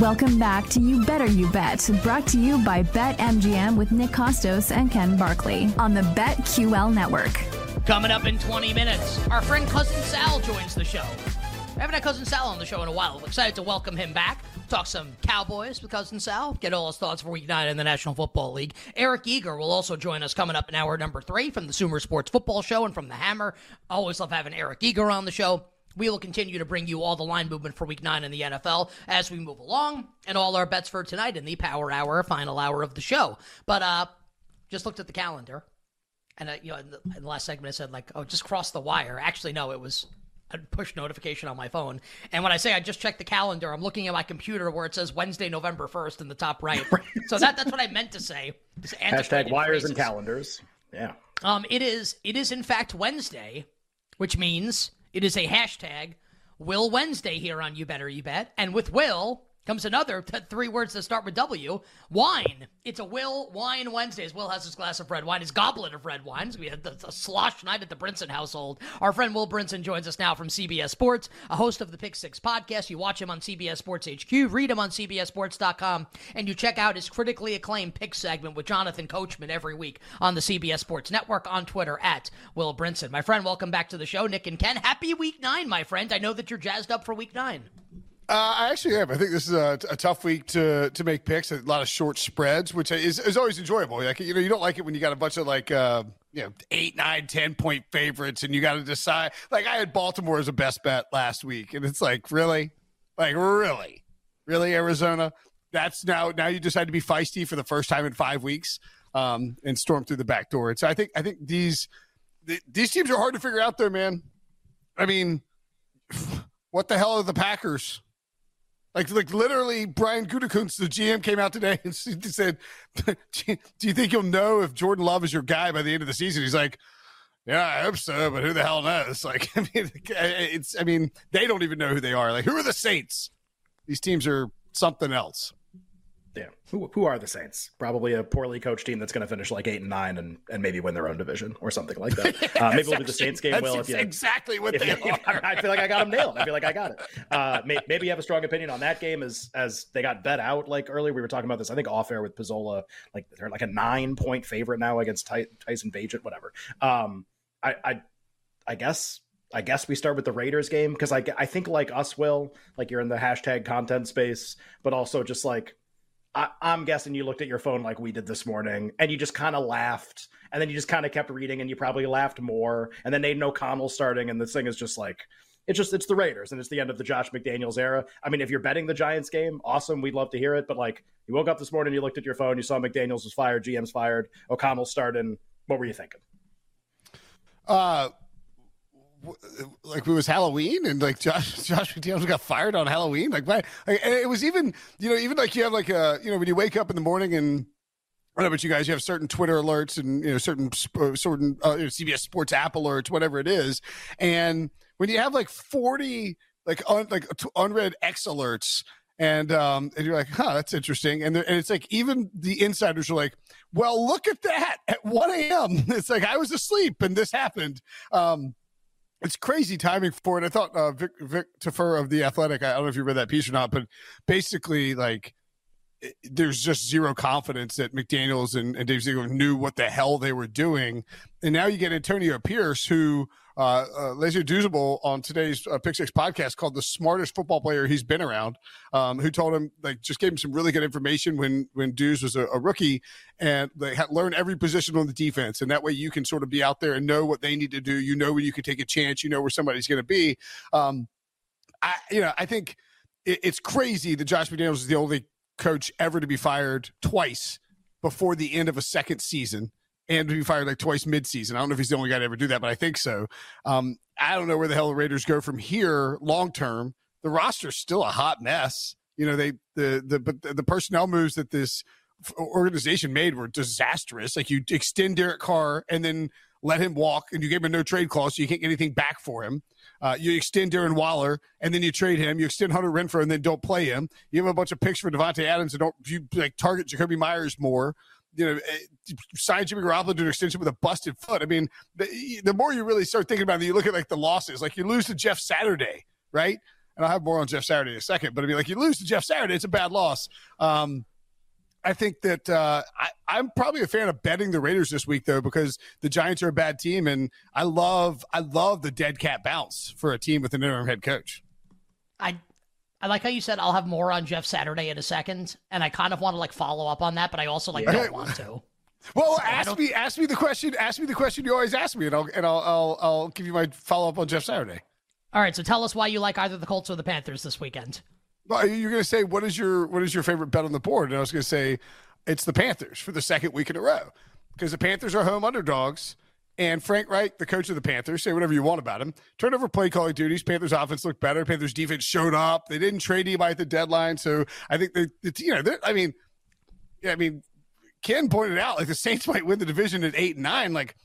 Welcome back to You Better You Bet, brought to you by BetMGM with Nick Costos and Ken Barkley on the BetQL Network. Coming up in 20 minutes, our friend Cousin Sal joins the show. We haven't had Cousin Sal on the show in a while. We're excited to welcome him back. Talk some Cowboys with Cousin Sal. Get all his thoughts for Week 9 in the National Football League. Eric Eager will also join us coming up in hour number 3 from the Sumer Sports Football Show and from the Hammer. Always love having Eric Eager on the show. We will continue to bring you all the line movement for Week 9 in the NFL as we move along, and all our bets for tonight in the Power Hour, final hour of the show. But just looked at the calendar, and in the last segment I said, just crossed the wire. Actually, no, it was a push notification on my phone. And when I say I just checked the calendar, I'm looking at my computer where it says Wednesday, November 1st in the top right. So that's what I meant to say. Hashtag wires and calendars. Yeah. It is in fact Wednesday, which means it is a hashtag, Will Wednesday here on You Better You Bet. And with Will comes another three words that start with W, wine. It's a Will Wine Wednesday. Will has his glass of red wine, his goblet of red wines. We had a slosh night at the Brinson household. Our friend Will Brinson joins us now from CBS Sports, a host of the Pick 6 podcast. You watch him on CBS Sports HQ, read him on CBS Sports.com, and you check out his critically acclaimed pick segment with Jonathan Coachman every week on the CBS Sports Network, on Twitter at Will Brinson. My friend, welcome back to the show, Nick and Ken. Happy Week 9, my friend. I know that you're jazzed up for Week 9. I actually am. I think this is a tough week to make picks. A lot of short spreads, which is always enjoyable. Like, you don't like it when you got a bunch of 8, 9, 10-point favorites, and you got to decide. Like, I had Baltimore as a best bet last week, and it's like, really? Like, really? Really, Arizona? That's now you decide to be feisty for the first time in 5 weeks and storm through the back door. And so I think these teams are hard to figure out there, man. I mean, what the hell are the Packers? Like literally, Brian Gutekunst, the GM, came out today and said, do you think you'll know if Jordan Love is your guy by the end of the season? He's like, yeah, I hope so, but who the hell knows? They don't even know who they are. Like, who are the Saints? These teams are something else. Yeah. Who are the Saints? Probably a poorly coached team that's going to finish 8-9 and maybe win their own division or something like that. Maybe we'll do the Saints game. Will, if you, exactly what they are. I feel like I got them nailed. I feel like I got it. Maybe you have a strong opinion on that game as they got bet out. Like earlier, we were talking about this, I think off air with Pizzola, they're a 9-point favorite now against Tyson Bagent, whatever. I guess we start with the Raiders game. Cause I think like us, Will, like you're in the hashtag content space, but also just like, I'm guessing you looked at your phone like we did this morning and you just kind of laughed and then you just kind of kept reading and you probably laughed more. And then Aiden O'Connell starting and this thing is just it's the Raiders and it's the end of the Josh McDaniels era. I mean, if you're betting the Giants game, awesome. We'd love to hear it. But you woke up this morning, you looked at your phone, you saw McDaniels was fired, GM's fired, O'Connell starting. What were you thinking? It was Halloween and Josh McDaniels got fired on Halloween. It was even you have when you wake up in the morning and I don't know about you guys, you have certain Twitter alerts and, certain CBS Sports app alerts, whatever it is. And when you have 40, unread X alerts and you're that's interesting. And it's even the insiders are well, look at that at 1 a.m. It's I was asleep and this happened. It's crazy timing for it. I thought Vic Tafur of The Athletic, I don't know if you read that piece or not, but basically there's just zero confidence that McDaniels and Dave Ziegler knew what the hell they were doing. And now you get Antonio Pierce, who Laser Duzable on today's Pick 6 podcast called the smartest football player he's been around, who told him, like, just gave him some really good information when Duz was a rookie, and they had learned every position on the defense. And that way you can sort of be out there and know what they need to do. You know, when you can take a chance, you know, where somebody's going to be. I think it's crazy that Josh McDaniels is the only coach ever to be fired twice before the end of a second season, and to be fired like twice midseason. I don't know if he's the only guy to ever do that, but I think so. I don't know where the hell the Raiders go from here long-term. The roster's still a hot mess. You know, but the personnel moves that this organization made were disastrous. Like, you extend Derek Carr and then let him walk, and you gave him a no-trade clause, so you can't get anything back for him. You extend Darren Waller, and then you trade him. You extend Hunter Renfrow, and then don't play him. You have a bunch of picks for Devontae Adams, and don't target Jacoby Myers more. You know, sign Jimmy Garoppolo to an extension with a busted foot. I mean, the more you really start thinking about it, you look at, like, the losses. Like, you lose to Jeff Saturday, right? And I'll have more on Jeff Saturday in a second. But, I mean, like, you lose to Jeff Saturday, it's a bad loss. I think that I'm probably a fan of betting the Raiders this week, though, because the Giants are a bad team, and I love the dead cat bounce for a team with an interim head coach. I like how you said I'll have more on Jeff Saturday in a second, and I kind of want to, like, follow up on that, but I also, like, don't want to. Well, so ask me the question you always ask me, and I'll give you my follow up on Jeff Saturday. All right, so tell us why you like either the Colts or the Panthers this weekend. Well, you're going to say, what is your favorite bet on the board? And I was going to say, it's the Panthers for the second week in a row, because the Panthers are home underdogs, and Frank Reich, the coach of the Panthers, say whatever you want about him. Turnover play calling duties. Panthers offense looked better. Panthers defense showed up. They didn't trade anybody at the deadline, so I think I mean, Ken pointed out, like, the Saints might win the division at 8-9. Like,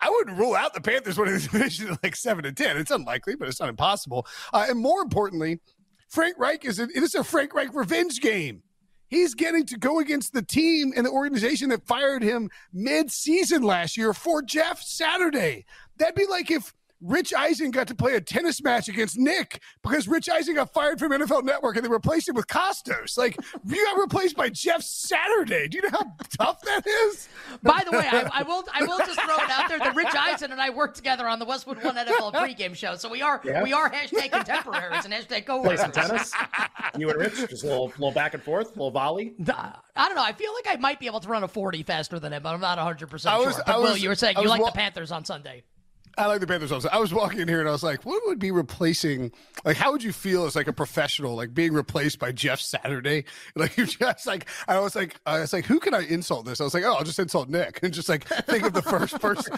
I wouldn't rule out the Panthers winning the division at like 7-10. It's unlikely, but it's not impossible. And more importantly, Frank Reich is a Frank Reich revenge game. He's getting to go against the team and the organization that fired him mid-season last year for Jeff Saturday. That'd be like if Rich Eisen got to play a tennis match against Nick because Rich Eisen got fired from NFL Network and they replaced him with Costos. Like, you got replaced by Jeff Saturday. Do you know how tough that is? By the way, I will just throw it out there that Rich Eisen and I worked together on the Westwood One NFL pregame show, so we are hashtag contemporaries and hashtag co-workers. Play some tennis. You and Rich, just a little back and forth, a little volley. I don't know. I feel like I might be able to run a 40 faster than him, but I'm not 100% sure. But Will, you were saying you like the Panthers on Sunday. I like the Panthers also. I was walking in here and I was like, what would be replacing, like, how would you feel as like a professional, like being replaced by Jeff Saturday? Like, you just like, I was like, who can I insult this? I was like, oh, I'll just insult Nick. And just like, think of the first person,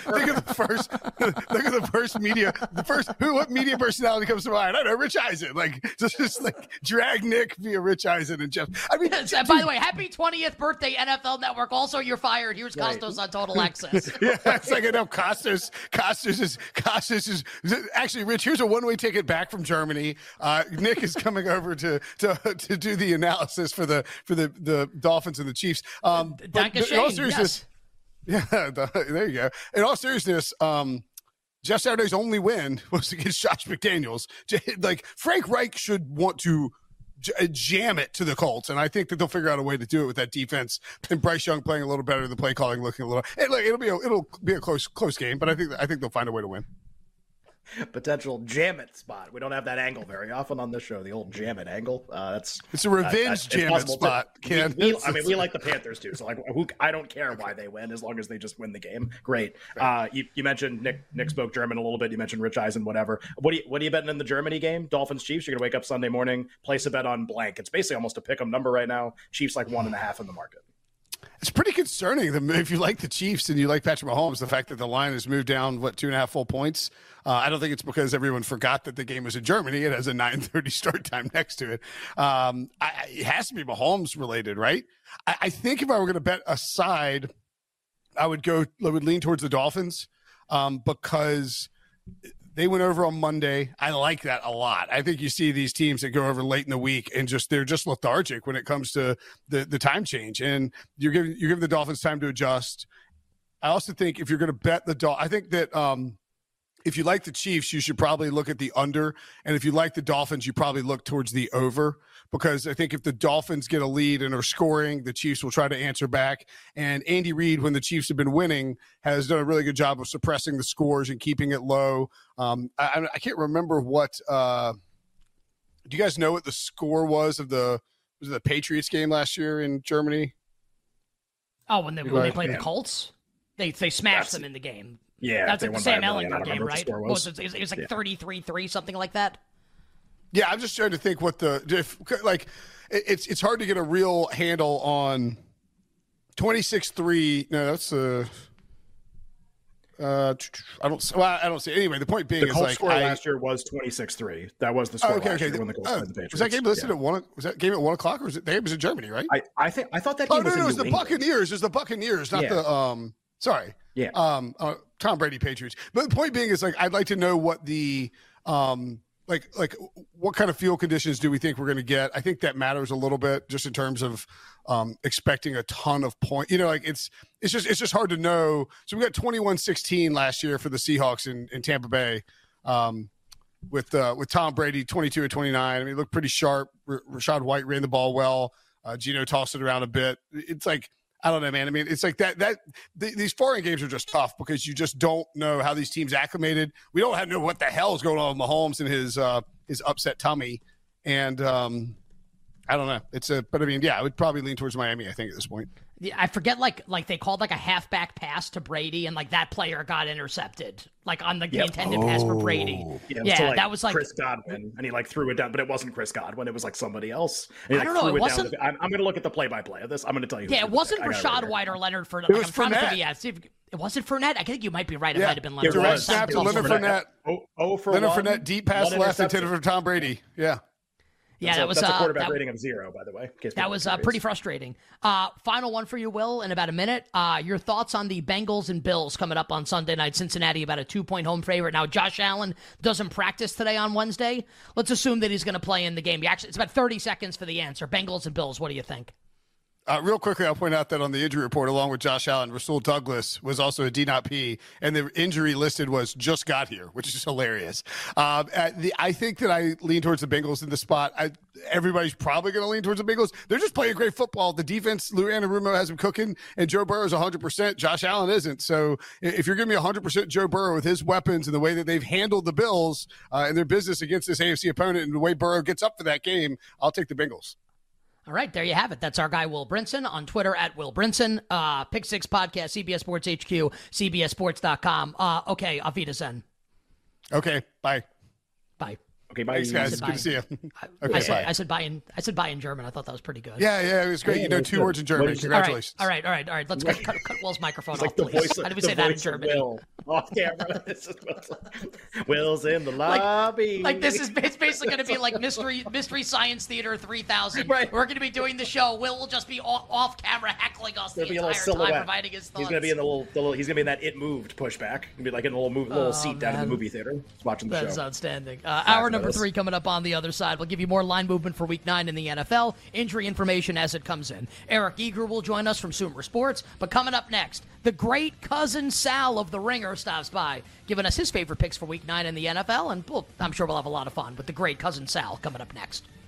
what media personality comes to mind? I don't know, Rich Eisen. Like, just like drag Nick via Rich Eisen and Jeff. I mean, yes, by the way, happy 20th birthday, NFL Network. Also, you're fired. Here's Costos on Total Access. Yeah, it's like enough Costas is actually, Rich, here's a one-way ticket back from Germany. Nick is coming over to do the analysis for the Dolphins and the Chiefs. In all seriousness, yes. Yeah, there you go. In all seriousness, Jeff Saturday's only win was against Josh McDaniels. Like, Frank Reich should want to jam it to the Colts, and I think that they'll figure out a way to do it with that defense and Bryce Young playing a little better, the play calling looking a little. It'll be a close game, but I think they'll find a way to win. Potential jam it spot. We don't have that angle very often on this show. The old jam it angle. It's a revenge jam it spot. Ken, we like the Panthers too. So, like, I don't care why they win as long as they just win the game. Great. You mentioned Nick spoke German a little bit. You mentioned Rich Eisen. Whatever. What are you betting in the Germany game? Dolphins Chiefs. You're gonna wake up Sunday morning, place a bet on blank. It's basically almost a pick 'em number right now. Chiefs like 1.5 in the market. It's pretty concerning if you like the Chiefs and you like Patrick Mahomes, the fact that the line has moved down, 2.5 full points. I don't think it's because everyone forgot that the game was in Germany. It has a 9:30 start time next to it. It has to be Mahomes related, right? I think if I were going to bet a side, I would lean towards the Dolphins because they went over on Monday. I like that a lot. I think you see these teams that go over late in the week and they're just lethargic when it comes to the time change. And you're giving the Dolphins time to adjust. I also think if you're going to bet I think that If you like the Chiefs, you should probably look at the under. And if you like the Dolphins, you probably look towards the over, because I think if the Dolphins get a lead and are scoring, the Chiefs will try to answer back. And Andy Reid, when the Chiefs have been winning, has done a really good job of suppressing the scores and keeping it low. I can't remember what do you guys know what the score was of the Patriots game last year in Germany? Oh, when they played the Colts? They smashed them in the game. Yeah, that's like the Sam Ellinger game, right? It was like 33-3, something like that. Yeah, I'm just trying to think what it's hard to get a real handle on 26-3. No, that's I don't see. Anyway, the point being the Colts score last year was 26-3 that was the score last year when the Colts played the Patriots. Was that game listed at 1? Was that game at 1 o'clock, or was it? That game was in Germany, right? I thought that game was in New England. Buccaneers. It was the Buccaneers, not the Sorry. Yeah. Tom Brady Patriots. But the point being is, I'd like to know what the what kind of field conditions do we think we're going to get? I think that matters a little bit, just in terms of expecting a ton of points. It's just hard to know. So we got 21-16 last year for the Seahawks in Tampa Bay, with Tom Brady 22 of 29. I mean, he looked pretty sharp. Rachaad White ran the ball well. Geno tossed it around a bit. It's like, I don't know, man. I mean, it's like these foreign games are just tough, because you just don't know how these teams acclimated. We don't know what the hell is going on with Mahomes and his upset tummy. And I don't know. I would probably lean towards Miami, I think, at this point. Yeah, I forget, they called, a halfback pass to Brady, and, that player got intercepted, on the intended pass for Brady. Yeah, that was Chris Godwin, and he, threw it down, but it wasn't Chris Godwin. It was, somebody else. And I don't know. It wasn't... I'm going to look at the play-by-play of this. I'm going to tell you. Yeah, it wasn't Rachaad White or Leonard Fournette. It was Fournette. It wasn't Fournette. I think you might be right. Yeah. It might have been Leonard Fournette. Leonard Fournette. Fournette, deep pass left, intended for Tom Brady. Yeah. Yeah, that's a quarterback rating of 0, by the way. That was pretty frustrating. Final one for you, Will, in about a minute. Your thoughts on the Bengals and Bills coming up on Sunday night. Cincinnati, about a 2-point home favorite. Now, Josh Allen doesn't practice today on Wednesday. Let's assume that he's going to play in the game. Actually, it's about 30 seconds for the answer. Bengals and Bills, what do you think? Real quickly, I'll point out that on the injury report, along with Josh Allen, Rasul Douglas was also a D0P, and the injury listed was just got here, which is hilarious. I think that I lean towards the Bengals in the spot. Everybody's probably going to lean towards the Bengals. They're just playing great football. The defense, Lou Anarumo has them cooking, and Joe Burrow's 100%. Josh Allen isn't. So if you're giving me 100% Joe Burrow with his weapons and the way that they've handled the Bills and their business against this AFC opponent, and the way Burrow gets up for that game, I'll take the Bengals. All right, there you have it. That's our guy, Will Brinson, on Twitter at Will Brinson. Pick 6 Podcast, CBS Sports HQ, CBS Sports.com. Okay, auf Wiedersehen. Okay, bye. Bye. Okay, bye. Thanks, guys. Good to see you. Okay, I said bye in German. I thought that was pretty good. Yeah, it was great. You know 2 words in German. Congratulations. All right. Let's cut Will's microphone off, please. How do we say that in German? Will. Off camera. Will's in the lobby. It's basically going to be like Mystery Science Theater 3000. Right. We're going to be doing the show. Will just be off camera heckling us the entire time, providing his thoughts. He's going to be in he's going to be in that It Moved pushback. He'll be in a little seat down in the movie theater, watching the show. That's outstanding. Our number 3 coming up on the other side. We'll give you more line movement for Week 9 in the NFL, injury information as it comes in. Eric Eager will join us from Sumer Sports. But coming up next, the great Cousin Sal of The Ringer stops by, giving us his favorite picks for Week 9 in the NFL. And I'm sure we'll have a lot of fun with the great Cousin Sal coming up next.